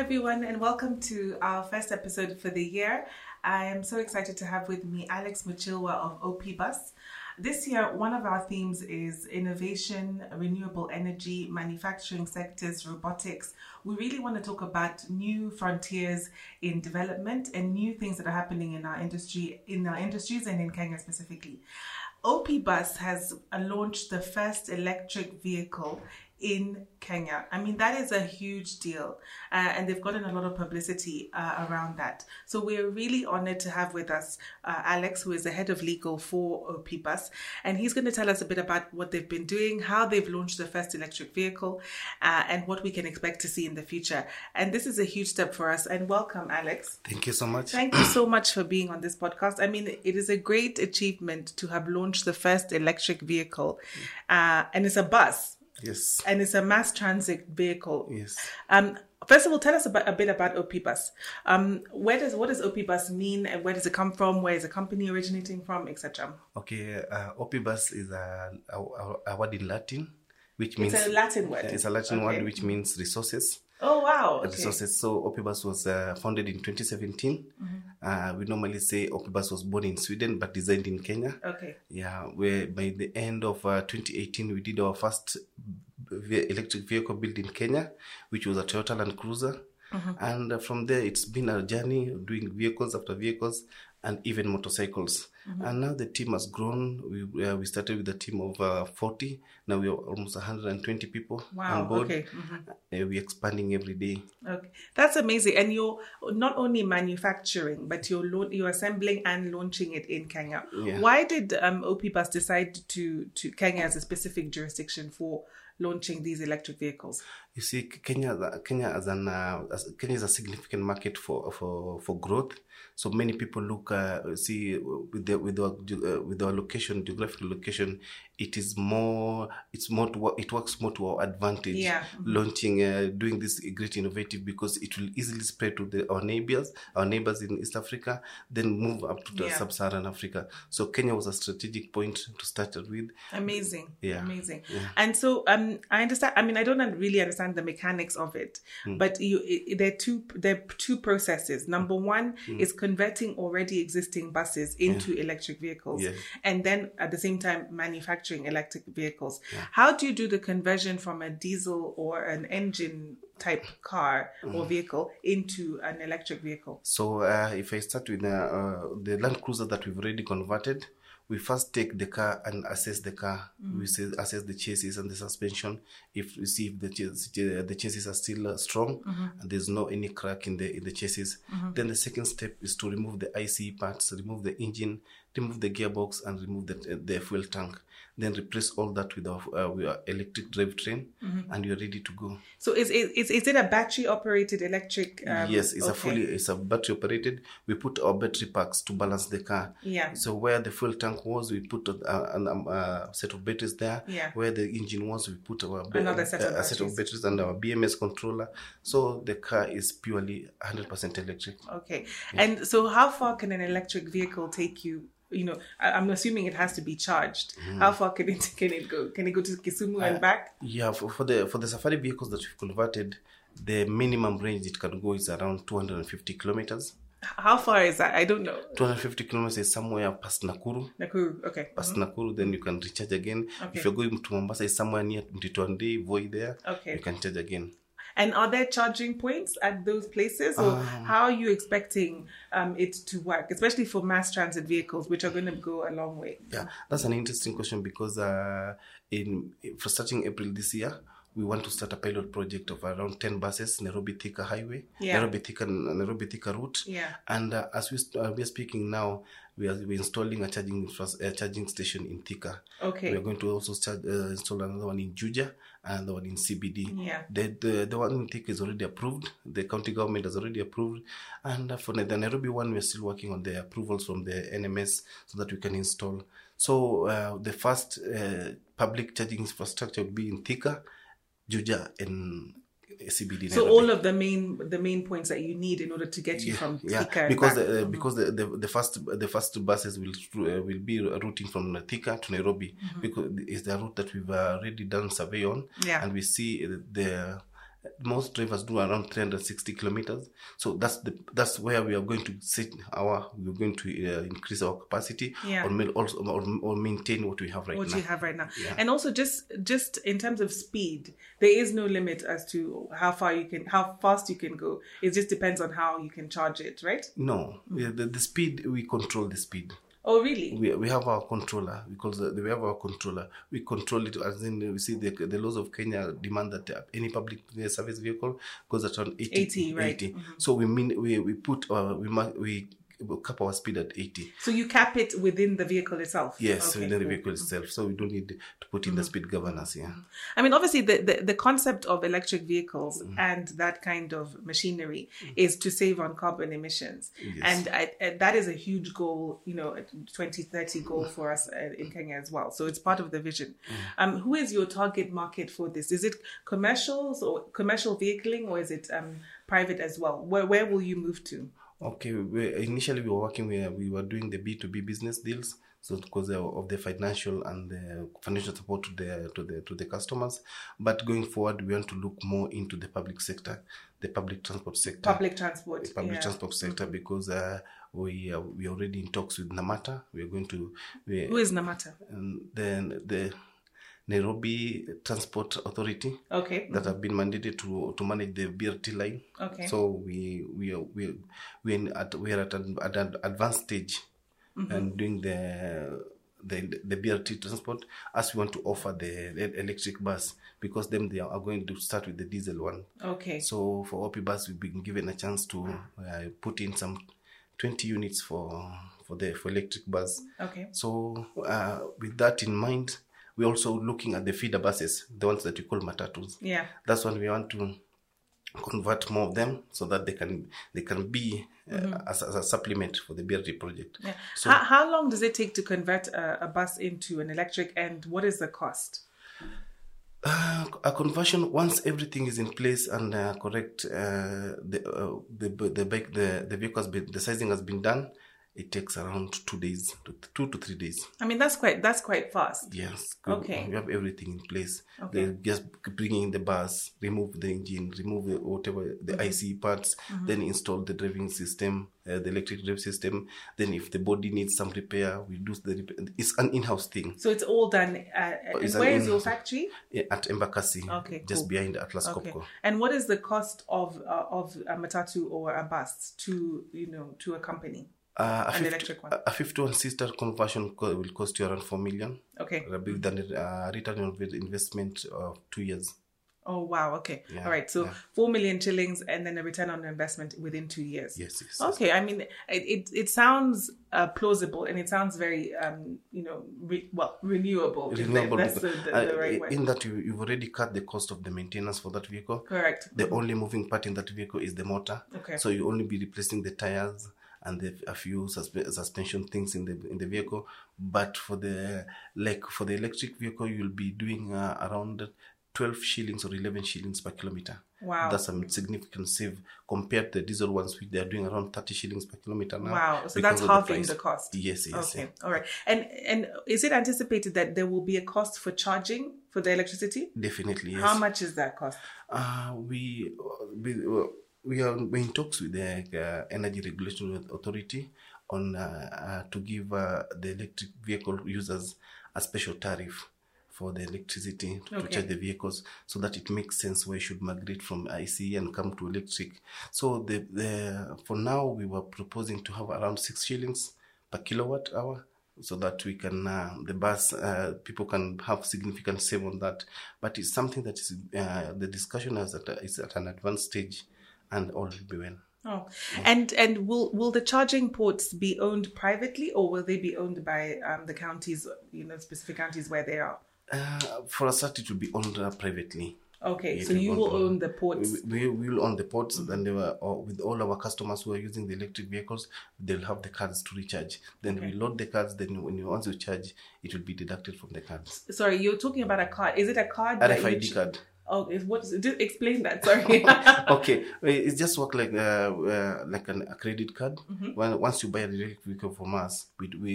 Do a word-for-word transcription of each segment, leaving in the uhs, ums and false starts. everyone, and welcome to our first episode for the year. I am so excited to have with me Alex Muchilwa of Opibus. This year, one of our themes is innovation, renewable energy, manufacturing sectors, robotics. We really want to talk about new frontiers in development and new things that are happening in our industry, in our industries and in Kenya specifically. Opibus has launched the first electric vehicle in Kenya. I mean, that is a huge deal, uh, and they've gotten a lot of publicity uh, around that. So we're really honored to have with us uh, Alex, who is the head of legal for Opibus, and he's going to tell us a bit about what they've been doing, how they've launched the first electric vehicle, uh, and what we can expect to see in the future. And this is a huge step for us, and welcome, Alex. Thank you so much. Thank you so much for being on this podcast. I mean, it is a great achievement to have launched the first electric vehicle, uh, and it's a bus. Yes. And it's a mass transit vehicle. Yes. Um, first of all, tell us about, a bit about Opibus. Um, where does what does Opibus mean, and where does it come from? Where is the company originating from, et cetera? Okay, uh, Opibus is a, a, a word in Latin, which means it's a Latin word. It's a Latin okay. word which means resources. Oh wow! Okay. Resources. So Opibus was uh, founded in twenty seventeen. Mm-hmm. Uh, we normally say Opibus was born in Sweden but designed in Kenya. Okay. Yeah, where by the end of uh, twenty eighteen we did our first electric vehicle built in Kenya, which was a Toyota Land Cruiser. Mm-hmm. And uh, from there it's been a journey doing vehicles after vehicles and even motorcycles. Mm-hmm. And now the team has grown. We uh, we started with a team of uh, forty. Now we are almost one hundred twenty people wow, on board. Okay. Mm-hmm. uh, we're expanding every day. Okay, that's amazing. And you're not only manufacturing, but you're lo- you're assembling and launching it in Kenya. Yeah. Why did um, Opibus decide to to Kenya as a specific jurisdiction for launching these electric vehicles? You see, Kenya Kenya as an uh, Kenya is a significant market for for for growth. So many people look uh, see with the, with our uh, with our location, geographical location, it is more it's more to, it works more to our advantage. Yeah. Launching uh, doing this great innovative because it will easily spread to the, our neighbors, our neighbors in East Africa, then move up to the yeah. sub-Saharan Africa. So Kenya was a strategic point to start with. Amazing, yeah, amazing. Yeah. And so um, I understand. I mean, I don't really understand the mechanics of it, mm. but you it, there are two there are two processes. Number one mm. is converting already existing buses into yeah. electric vehicles yeah. and then at the same time manufacturing electric vehicles. Yeah. How do you do the conversion from a diesel or an engine type car mm. or vehicle into an electric vehicle? So uh, if I start with uh, uh, the Land Cruiser that we've already converted, we first take the car and assess the car. Mm. We assess the chassis and the suspension. If we see if the ch- the chassis are still strong mm-hmm. and there's no any crack in the in the chassis, mm-hmm. then the second step is to remove the I C E parts, remove the engine, remove the gearbox, and remove the the fuel tank. Then replace all that with our, uh, with our electric drivetrain, mm-hmm. and you're ready to go. So is is is it a battery operated electric? Um, yes, it's okay. a fully it's a battery operated. We put our battery packs to balance the car. Yeah. So where the fuel tank was, we put a, a, a set of batteries there. Yeah. Where the engine was, we put our ba- another set of, a set of batteries and our B M S controller. So the car is purely one hundred percent electric. Okay. Yeah. And so how far can an electric vehicle take you? You know, I'm assuming it has to be charged. Mm. How far can it can it go? Can it go to Kisumu uh, and back? Yeah, for, for the for the safari vehicles that we've converted, the minimum range it can go is around two hundred fifty kilometers. How far is that? I don't know. two hundred fifty kilometers is somewhere past Nakuru. Nakuru, okay. Past mm-hmm. Nakuru, then you can recharge again. Okay. If you're going to Mombasa, it's somewhere near Mtitwande, Voi there. Okay. You can charge again. And are there charging points at those places, or um, how are you expecting um, it to work, especially for mass transit vehicles, which are going to go a long way? Yeah, that's an interesting question because uh, in for starting April this year, we want to start a pilot project of around ten buses, Nairobi Thika Highway, yeah. Nairobi Thika, Nairobi Thika route. Yeah. And uh, as we st- uh, we are speaking now, we are we're installing a charging a charging station in Thika. Okay. We are going to also start uh, install another one in Jujia and the one in C B D. Yeah. The, the the one in Thika is already approved. The county government has already approved, and uh, for the Nairobi one, we are still working on the approvals from the N M S so that we can install. So uh, the first uh, public charging infrastructure will be in Thika, Jujia and C B D. So all of the main the main points that you need in order to get you yeah, from Thika yeah. because the, mm-hmm. because the, the the first the first buses will uh, will be routing from Thika to Nairobi mm-hmm. because it's the route that we've already done survey on yeah. and we see the Most drivers do around three hundred sixty kilometers. So that's the that's where we are going to set our we're going to uh, increase our capacity yeah. or, also, or or maintain what we have right what now. What you have right now, yeah. And also just just in terms of speed, there is no limit as to how far you can how fast you can go. It just depends on how you can charge it, right? No, mm-hmm. the, the speed we control the speed. Oh really? We we have our controller because we have our controller. We control it as in we see the the laws of Kenya demand that any public service vehicle goes at around eighty. Eighty, right? eighty. Mm-hmm. So we mean we we put uh, we we cap our speed at eighty. So you cap it within the vehicle itself. Yes, okay. within the vehicle mm-hmm. itself. So we don't need to put in mm-hmm. the speed governors. Yeah. I mean, obviously the the, the concept of electric vehicles mm-hmm. and that kind of machinery mm-hmm. is to save on carbon emissions, yes. and I, I, that is a huge goal. You know, twenty thirty goal mm-hmm. for us uh, in Kenya as well. So it's part of the vision. Mm-hmm. Um, who is your target market for this? Is it commercials or commercial vehicling, or is it um, private as well? Where where will you move to? Okay, we, initially we were working, we, we were doing the B two B business deals. So because of the financial and the financial support to the to the to the customers, but going forward we want to look more into the public sector, the public transport sector. Public transport. The public yeah. transport sector mm-hmm. because uh, we are, we are already in talks with Namata. We are going to. We, Who is Namata? And then the. Nairobi Transport Authority okay. that have been mandated to to manage the B R T line. Okay. So we we are we we are at we are at an, at an advanced stage mm-hmm. and doing the the the B R T transport as we want to offer the, the electric bus because them they are going to start with the diesel one. Okay. So for Opibus we've been given a chance to uh, put in some twenty units for for the for electric bus. Okay. So uh, with that in mind. We're also looking at the feeder buses, the ones that you call matatus. Yeah. That's when we want to convert more of them so that they can they can be uh, mm-hmm. as, as a supplement for the B R T project. Yeah. So, how, how long does it take to convert a, a bus into an electric, and what is the cost? Uh, a conversion once everything is in place and uh, correct uh, the, uh, the the the the vehicle has been, the sizing has been done. It takes around two days, two to three days. I mean, that's quite that's quite fast. Yes. Good. Okay. We have everything in place. Okay. They're just bringing in the bus, remove the engine, remove the, whatever the mm-hmm. I C parts, mm-hmm. then install the driving system, uh, the electric drive system. Then, if the body needs some repair, we do the repair. It's an in-house thing. So it's all done. Uh, it's where is your factory? At Embakasi. Okay. Just cool. behind Atlas okay. Copco. And what is the cost of uh, of a matatu or a bus to you know to a company? Uh, a, An fifty, electric one. A fifty-one sister conversion co- will cost you around four million. Okay. With a return on investment of two years. Oh wow! Okay, yeah, all right. So yeah. four million shillings, and then a return on investment within two years. Yes. yes okay. Yes. I mean, it it, it sounds uh, plausible, and it sounds very um you know re- well renewable. Renewable. That's the, the, the right uh, word. In that you you've already cut the cost of the maintenance for that vehicle. Correct. The mm-hmm. only moving part in that vehicle is the motor. Okay. So you only be replacing the tires. And the, a few susp- suspension things in the in the vehicle, but for the like for the electric vehicle, you'll be doing uh, around twelve shillings or eleven shillings per kilometer. Wow, that's a significant save compared to the diesel ones, which they are doing around thirty shillings per kilometer now. Wow, so that's halving the, the cost. Yes, yes. Okay, yeah. all right. And and is it anticipated that there will be a cost for charging for the electricity? Definitely. Yes. How much is that cost? Uh we we. Uh, We are in talks with the uh, Energy Regulation Authority on uh, uh, to give uh, the electric vehicle users a special tariff for the electricity to, okay. to charge the vehicles, so that it makes sense where you should migrate from I C E and come to electric. So the, the for now we were proposing to have around six shillings per kilowatt hour, so that we can uh, the bus uh, people can have significant save on that. But it's something that is uh, the discussion is at is at an advanced stage. And all will be well. Oh, yeah. and and will will the charging ports be owned privately, or will they be owned by um, the counties? You know, specific counties where they are. Uh, for a start, it will be owned uh, privately. Okay, yeah, so you will own, own the ports. We, we will own the ports, mm-hmm. and they were, or with all our customers who are using the electric vehicles, they'll have the cards to recharge. Then okay. we load the cards. Then when you once you charge, it will be deducted from the cards. Sorry, you're talking about a card. Is it a card? R F I D ch- card. Oh, what is it? Just explain that. Sorry. Okay, it just works like uh, uh, like an, a credit card. Mm-hmm. When once you buy a direct vehicle from us, we we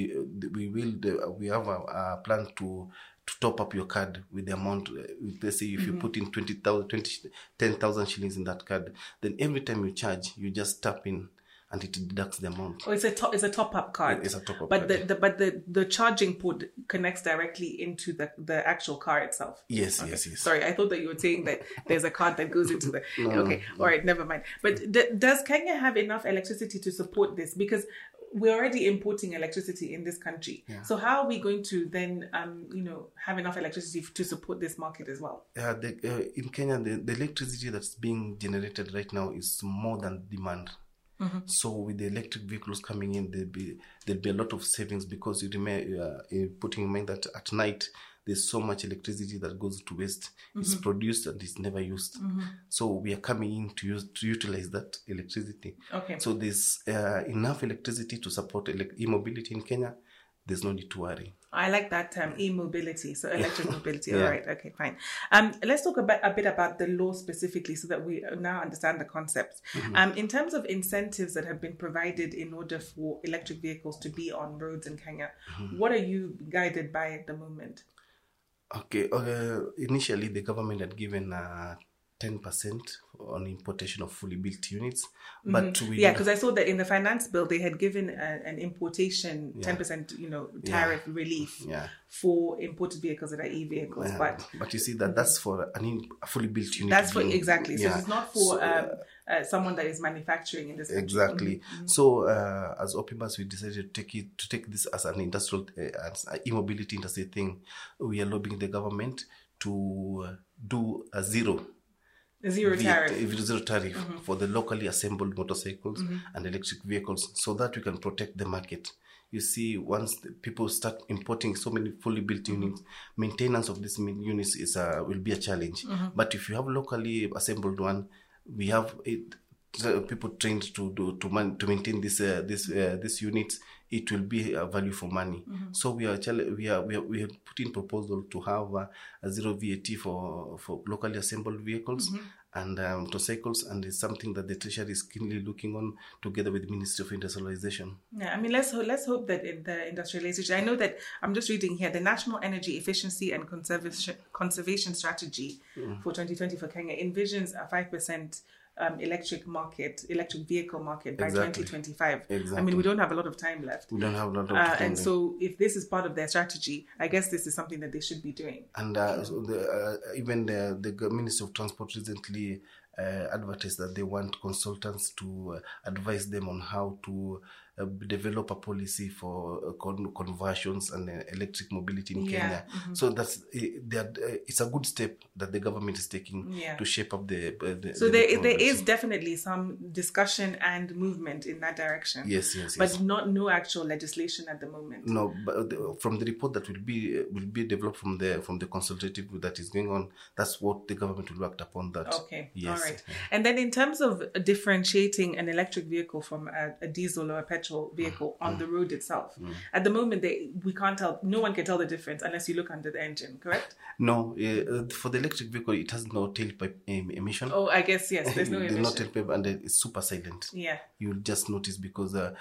we will uh, we have a, a plan to to top up your card with the amount. Uh, let's say if mm-hmm. you put in twenty thousand, ten thousand shillings in that card, then every time you charge, you just tap in and it deducts the amount. Oh, it's a top, it's a top up card. It's a top up but card. The, the, but the, the charging port connects directly into the, the actual car itself. Yes, okay. yes, yes. Sorry, I thought that you were saying that there's a card that goes into the. no, okay, no. all right, never mind. But d- does Kenya have enough electricity to support this? Because we're already importing electricity in this country. Yeah. So how are we going to then, um, you know, have enough electricity f- to support this market as well? Uh, the, uh, in Kenya, the, the electricity that's being generated right now is more than demand. Mm-hmm. So with the electric vehicles coming in, there'll be, there'll be a lot of savings because you remember, uh, putting in mind that at night, there's so much electricity that goes to waste. Mm-hmm. It's produced and it's never used. Mm-hmm. So we are coming in to use to utilize that electricity. Okay. So there's uh, enough electricity to support ele- e-mobility in Kenya. There's no need to worry. I like that term, e-mobility. So electric mobility. yeah. All right. Okay, fine. Um, let's talk about a bit about the law specifically so that we now understand the concepts. Mm-hmm. Um, in terms of incentives that have been provided in order for electric vehicles to be on roads in Kenya, mm-hmm. what are you guided by at the moment? Okay. Uh, initially, the government had given uh, ten percent on importation of fully built units. But mm-hmm. we, yeah, because I saw that in the finance bill, they had given a, an importation yeah. ten percent you know, tariff yeah. relief yeah. for imported vehicles that are e-vehicles. Yeah. But but you see that that's for an in, a fully built unit. That's for, being, exactly. Yeah. So it's not for so, um, uh, someone that is manufacturing in this country. Exactly. Mm-hmm. So uh, as Opibus, we decided to take it to take this as an industrial, uh, as an e-mobility industry thing. We are lobbying the government to uh, do a zero Zero tariff. Zero tariff mm-hmm. for the locally assembled motorcycles mm-hmm. and electric vehicles so that we can protect the market. You see, once the people start importing so many fully built mm-hmm. units, maintenance of these units is a, will be a challenge. Mm-hmm. But if you have locally assembled one, we have it, so people trained to do to, man, to maintain this uh, this uh, this units. It will be a value for money. Mm-hmm. So we are we are we are we have put in proposal to have a, a zero V A T for, for locally assembled vehicles mm-hmm. and um, motorcycles, and it's something that the Treasury is keenly looking on together with the Ministry of Industrialization. Yeah, I mean let's ho- let's hope that in the industrialization. I know that I'm just reading here the National Energy Efficiency and Conservation Conservation Strategy mm-hmm. for twenty twenty for Kenya envisions a five percent. Um, electric market, electric vehicle market by exactly. twenty twenty-five. Exactly. I mean, we don't have a lot of time left. We don't have a lot of time uh, left. And so if this is part of their strategy, I guess this is something that they should be doing. And uh, so the, uh, even the, the Ministry of Transport recently uh, advertised that they want consultants to uh, advise them on how to uh, develop a policy for uh, con- conversions and uh, electric mobility in yeah. Kenya. Mm-hmm. So that's that. Uh, it's a good step that the government is taking yeah. to shape up the. Uh, the so the there, there is definitely some discussion and movement in that direction. Yes, yes, but yes. not no actual legislation at the moment. No, but the, from the report that will be will be developed from the from the consultative that is going on, that's what the government will act upon. That. Okay. Yes. All right. Yeah. And then in terms of differentiating an electric vehicle from a, a diesel or a petrol vehicle on mm. the road itself. Mm. At the moment, they we can't tell. No one can tell the difference unless you look under the engine, correct? No, uh, for the electric vehicle, it has no tailpipe um, emission. Oh, I guess yes, there's no emission. There's no tailpipe, and it's super silent. Yeah, you'll just notice because uh,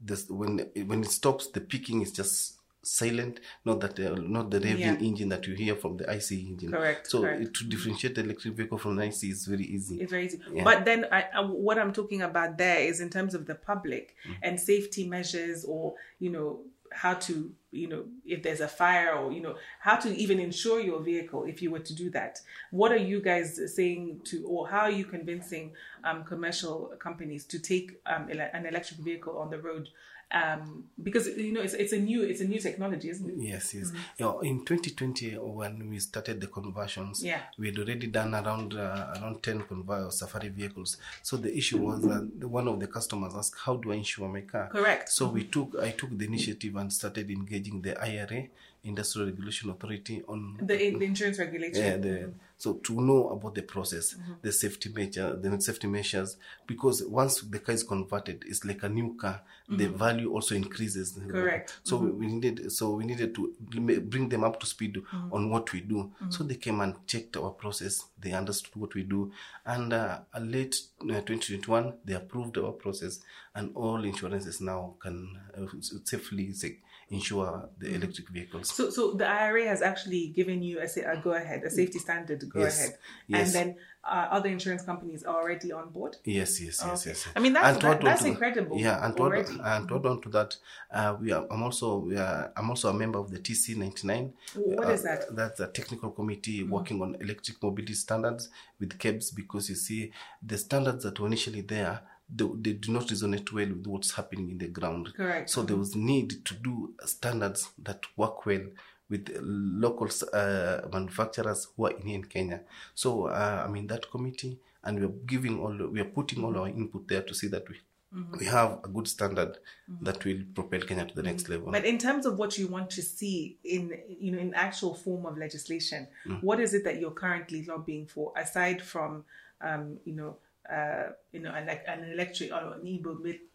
this, when when it stops, the picking is just silent. Not that uh, not the revving yeah. engine that you hear from the I C engine. Correct. So correct. It, to differentiate the electric vehicle from the I C is very easy. It's very easy. Yeah. But then I, I, what I'm talking about there is in terms of the public mm. and safety measures, or you know how to you know if there's a fire, or you know how to even insure your vehicle if you were to do that. What are you guys saying to, or how are you convincing um, commercial companies to take um, ele- an electric vehicle on the road? Um, because you know it's it's a new it's a new technology, isn't it? Yes, yes. Mm-hmm. You know, in twenty twenty, when we started the conversions, yeah. we had already done around uh, around ten conver- safari vehicles. So the issue was that one of the customers asked, "How do I insure my car?" Correct. So we took I took the initiative and started engaging the I R A, Industrial Regulation Authority, on the, the insurance regulation. Yeah, the, mm-hmm. So to know about the process, mm-hmm. the safety measure, the safety measures, because once the car is converted, it's like a new car. Mm-hmm. The value also increases. Correct. So mm-hmm. we needed, so we needed to bring them up to speed mm-hmm. on what we do. Mm-hmm. So they came and checked our process. They understood what we do, and uh, late uh, twenty twenty-one, they approved our process, and all insurances now can uh, safely say, insure the electric vehicles. So, so the I R A has actually given you a, a go ahead, a safety standard go yes. ahead, yes. and then uh, other insurance companies are already on board. Yes, yes, yes, okay. yes, yes. I mean, that's that, that's to, incredible. Yeah, and already. To, and to add on to that, uh, we are. I'm also. We are, I'm also a member of the T C ninety-nine. What uh, is that? That's a technical committee mm-hmm. working on electric mobility standards with K E B S, because you see the standards that were initially there, They, they do not resonate well with what's happening in the ground. Correct. So there was need to do standards that work well with local uh, manufacturers who are in, in Kenya. So uh, I'm in that committee, and we're giving all, we're putting all our input there to see that we mm-hmm. we have a good standard mm-hmm. that will propel Kenya to the mm-hmm. next level. But in terms of what you want to see in, you know, in actual form of legislation, mm-hmm. what is it that you're currently lobbying for, aside from, um, you know, Uh, you know, like an electric or an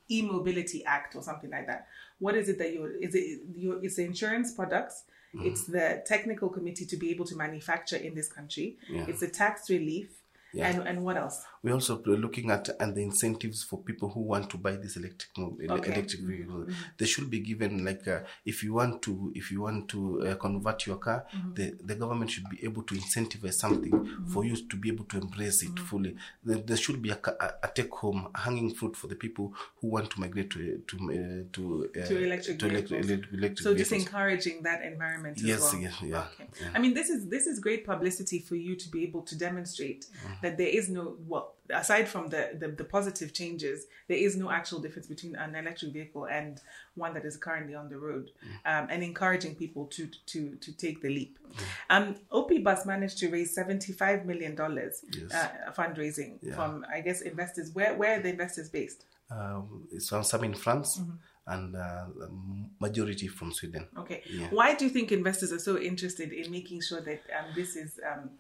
e-mobility act or something like that? What is it that you're, is it, you're, it's the insurance products, mm. it's the technical committee to be able to manufacture in this country, yeah. it's the tax relief, yeah. and, and what else? We're also looking at and the incentives for people who want to buy this electric okay. electric vehicle. Mm-hmm. They should be given, like, uh, if you want to if you want to uh, convert your car, mm-hmm. the, the government should be able to incentivize something mm-hmm. for you to be able to embrace it mm-hmm. fully. There, there should be a, a, a take home, a hanging fruit for the people who want to migrate to to uh, to, uh, to electric to vehicles. Electric, electric so vehicles. Just encouraging that environment as yes, well. Yes, yeah, yeah, okay. yeah. I mean, this is this is great publicity for you to be able to demonstrate mm-hmm. that there is no well. aside from the, the, the positive changes, there is no actual difference between an electric vehicle and one that is currently on the road, um, and encouraging people to to to take the leap. Um, Opibus managed to raise seventy-five million dollars yes. uh, fundraising yeah. from, I guess, investors. Where, where are the investors based? Um, so some in France. Mm-hmm. And uh, the majority from Sweden. Okay. Yeah. Why do you think investors are so interested in making sure that um, this is... Um,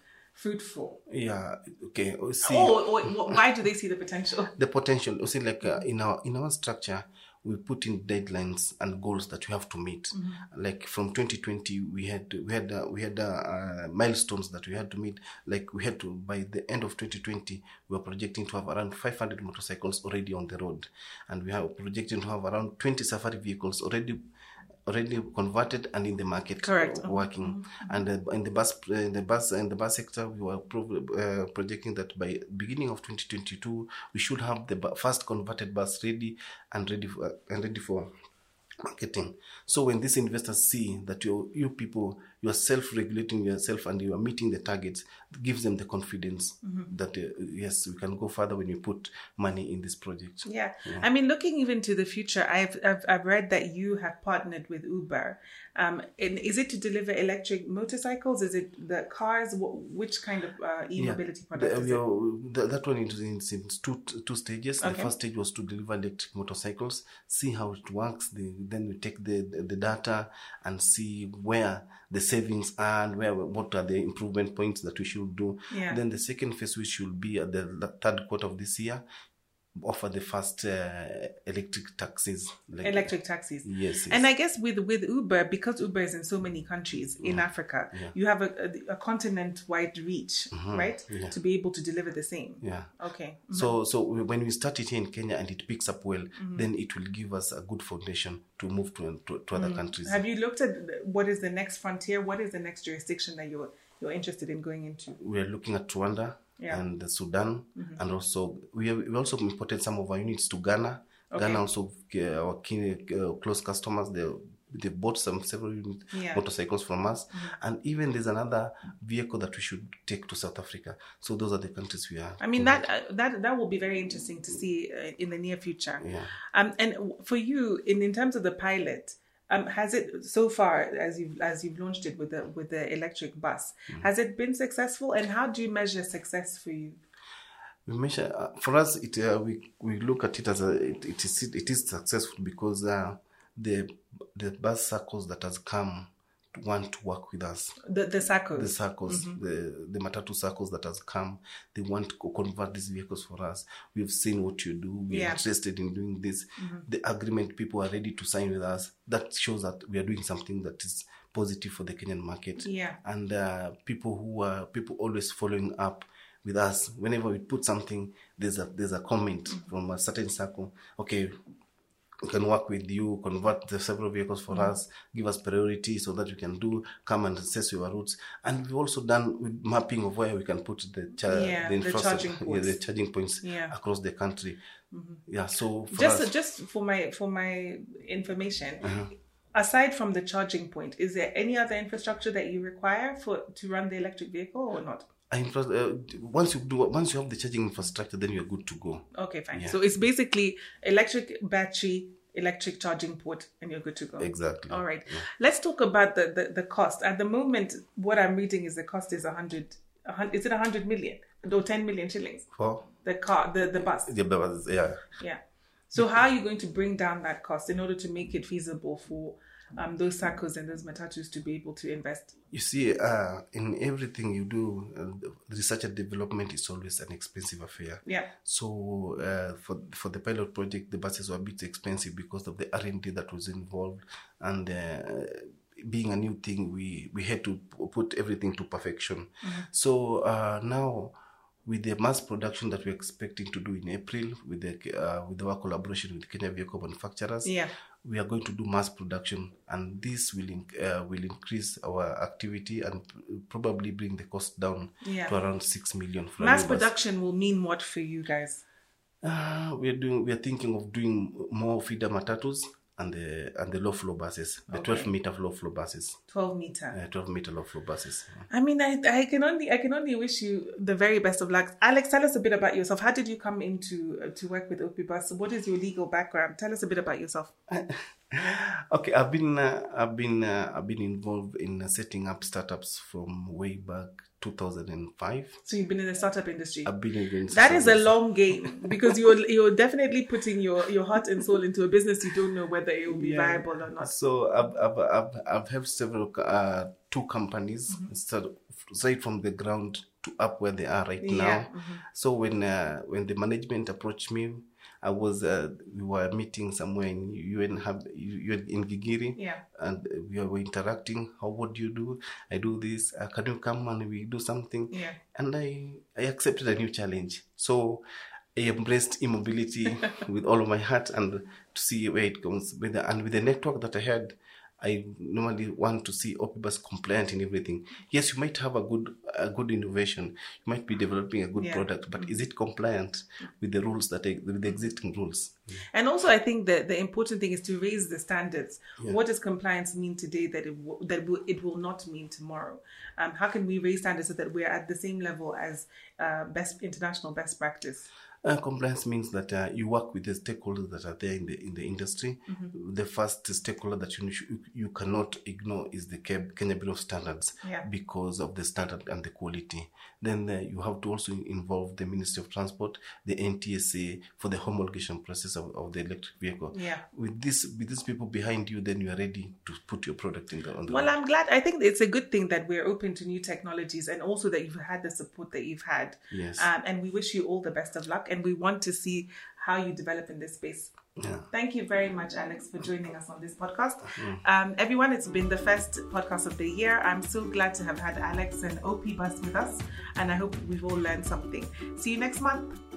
fruitful? Yeah. Okay. See, or, or, or why do they see the potential? The potential. You see, like uh, in our in our structure, we put in deadlines and goals that we have to meet. Mm-hmm. Like from twenty twenty, we had we had uh, we had uh, uh, milestones that we had to meet. Like we had to, by the end of twenty twenty, we are projecting to have around five hundred motorcycles already on the road, and we are projecting to have around twenty safari vehicles already. already converted and in the market. Correct. Working. Mm-hmm. And uh, in the bus uh, in the bus in the bus sector, we were pro- uh, projecting that by beginning of twenty twenty-two we should have the bu- first converted bus ready and ready for, uh, and ready for marketing. So when these investors see that you you people you are self-regulating yourself and you are meeting the targets, it gives them the confidence mm-hmm. that uh, yes, we can go further when we put money in this project. Yeah. yeah, I mean, looking even to the future, I've I've, I've read that you have partnered with Uber. Um, and is it to deliver electric motorcycles? Is it the cars? What, which kind of uh, e-mobility yeah. product? The, is it? The, that one is in, in two two stages. Okay. The first stage was to deliver electric motorcycles, see how it works. The, then we take the, the, the data and see where the savings are and where what are the improvement points that we should do. Yeah. Then the second phase, which will be at the, the third quarter of this year, offer the first uh, electric taxis. Like, electric taxis. Yes, yes. And I guess with, with Uber, because Uber is in so many countries in yeah. Africa, yeah. you have a, a, a continent-wide reach, mm-hmm. right? Yeah. To be able to deliver the same. Yeah. Okay. Mm-hmm. So so when we start it here in Kenya and it picks up well, mm-hmm. then it will give us a good foundation to move to, to, to other mm-hmm. countries. Have you looked at what is the next frontier? What is the next jurisdiction that you're, you're interested in going into? We are looking at Rwanda. Yeah. And Sudan, mm-hmm. and also we have, we also imported some of our units to Ghana. Okay. Ghana also uh, our key, uh, close customers. They they bought some several unit yeah. motorcycles from us, mm-hmm. and even there's another vehicle that we should take to South Africa. So those are the countries we are. I mean that uh, that that will be very interesting to see uh, in the near future. Yeah. Um, and for you, in, in terms of the pilot. Um, has it so far as you've as you've launched it with the with the electric bus? Mm-hmm. Has it been successful? And how do you measure success for you? We measure uh, for us. It uh, we we look at it as a it, it is it is successful because uh, the the bus circles that has come want to work with us. The the circles. The circles. Mm-hmm. The the matatu circles that has come. They want to convert these vehicles for us. We've seen what you do. We're yeah. interested in doing this. Mm-hmm. The agreement people are ready to sign with us. That shows that we are doing something that is positive for the Kenyan market. Yeah. And uh, people who are people always following up with us. Whenever we put something, there's a there's a comment mm-hmm. from a certain circle. Okay. we can work with you, convert the several vehicles for mm-hmm. us, give us priority so that we can do, come and assess your routes. And we've also done with mapping of where we can put the, char yeah, the, the charging points, yeah, the charging points yeah. across the country. Mm-hmm. Yeah, so for just us, just for my for my information, mm-hmm. aside from the charging point, is there any other infrastructure that you require for to run the electric vehicle or not? Uh, once you do, once you have the charging infrastructure, then you're good to go. Okay, fine. Yeah. So it's basically electric battery, electric charging port, and you're good to go. Exactly. All right. Yeah. Let's talk about the, the, the cost. At the moment, what I'm reading is the cost is one hundred, one hundred is it one hundred million or ten million shillings? For? The car, the, the bus. The bus, yeah. Yeah. So how are you going to bring down that cost in order to make it feasible for Um, those circles and those matatus to be able to invest? You see, uh, in everything you do, uh, research and development is always an expensive affair. Yeah. So uh, for for the pilot project, the buses were a bit expensive because of the R and D that was involved, and uh, being a new thing, we we had to put everything to perfection. Mm-hmm. So uh, now, with the mass production that we're expecting to do in April, with the uh, with our collaboration with Kenya vehicle manufacturers, yeah. we are going to do mass production, and this will uh, will increase our activity and probably bring the cost down yeah. to around six million. Mass production will mean what for you guys? Uh, we are doing. We are thinking of doing more feeder matatus and the and the low flow buses, the okay. twelve meter low flow buses. Twelve meter. Yeah, twelve meter low flow buses. I mean, I I can only I can only wish you the very best of luck. Alex, tell us a bit about yourself. How did you come into uh, to work with Opibus? What is your legal background? Tell us a bit about yourself. Okay, I've been uh, I've been uh, I've been involved in uh, setting up startups from way back two thousand five. So you've been in the startup industry. I've been in the industry. That is a long game because you're you're definitely putting your, your heart and soul into a business you don't know whether it will be yeah. viable or not. So I've I've I've, I've helped several uh, two companies mm-hmm. start right from the ground to up where they are right yeah. now. Mm-hmm. So when uh, when the management approached me, I was uh, we were meeting somewhere in U N hub in Gigiri, yeah. and we were interacting. How what do you do? I do this. Uh, can you come and we do something? Yeah. And I, I accepted a new challenge. So I embraced e-mobility with all of my heart, and to see where it comes with the, and with the network that I had. I normally want to see Opibus compliant in everything. Yes, you might have a good a good innovation. You might be developing a good yeah. product, but is it compliant with the rules that with the existing rules? And also, I think that the important thing is to raise the standards. Yeah. What does compliance mean today that it w that w it will not mean tomorrow? Um, how can we raise standards so that we are at the same level as uh, best international best practice? Uh, compliance means that uh, you work with the stakeholders that are there in the in the industry. Mm-hmm. The first stakeholder that you you cannot ignore is the Kenya Bureau of Standards yeah. because of the standard and the quality. Then uh, you have to also involve the Ministry of Transport, the N T S A for the homologation process of, of the electric vehicle. Yeah. With this with these people behind you, then you are ready to put your product in the on the Well, road. I'm glad. I think it's a good thing that we're open to new technologies, and also that you've had the support that you've had. Yes. Um, and we wish you all the best of luck. And we want to see how you develop in this space. Yeah. Thank you very much, Alex, for joining us on this podcast. Mm. Um, everyone, it's been the first podcast of the year. I'm so glad to have had Alex and Opibus with us, and I hope we've all learned something. See you next month.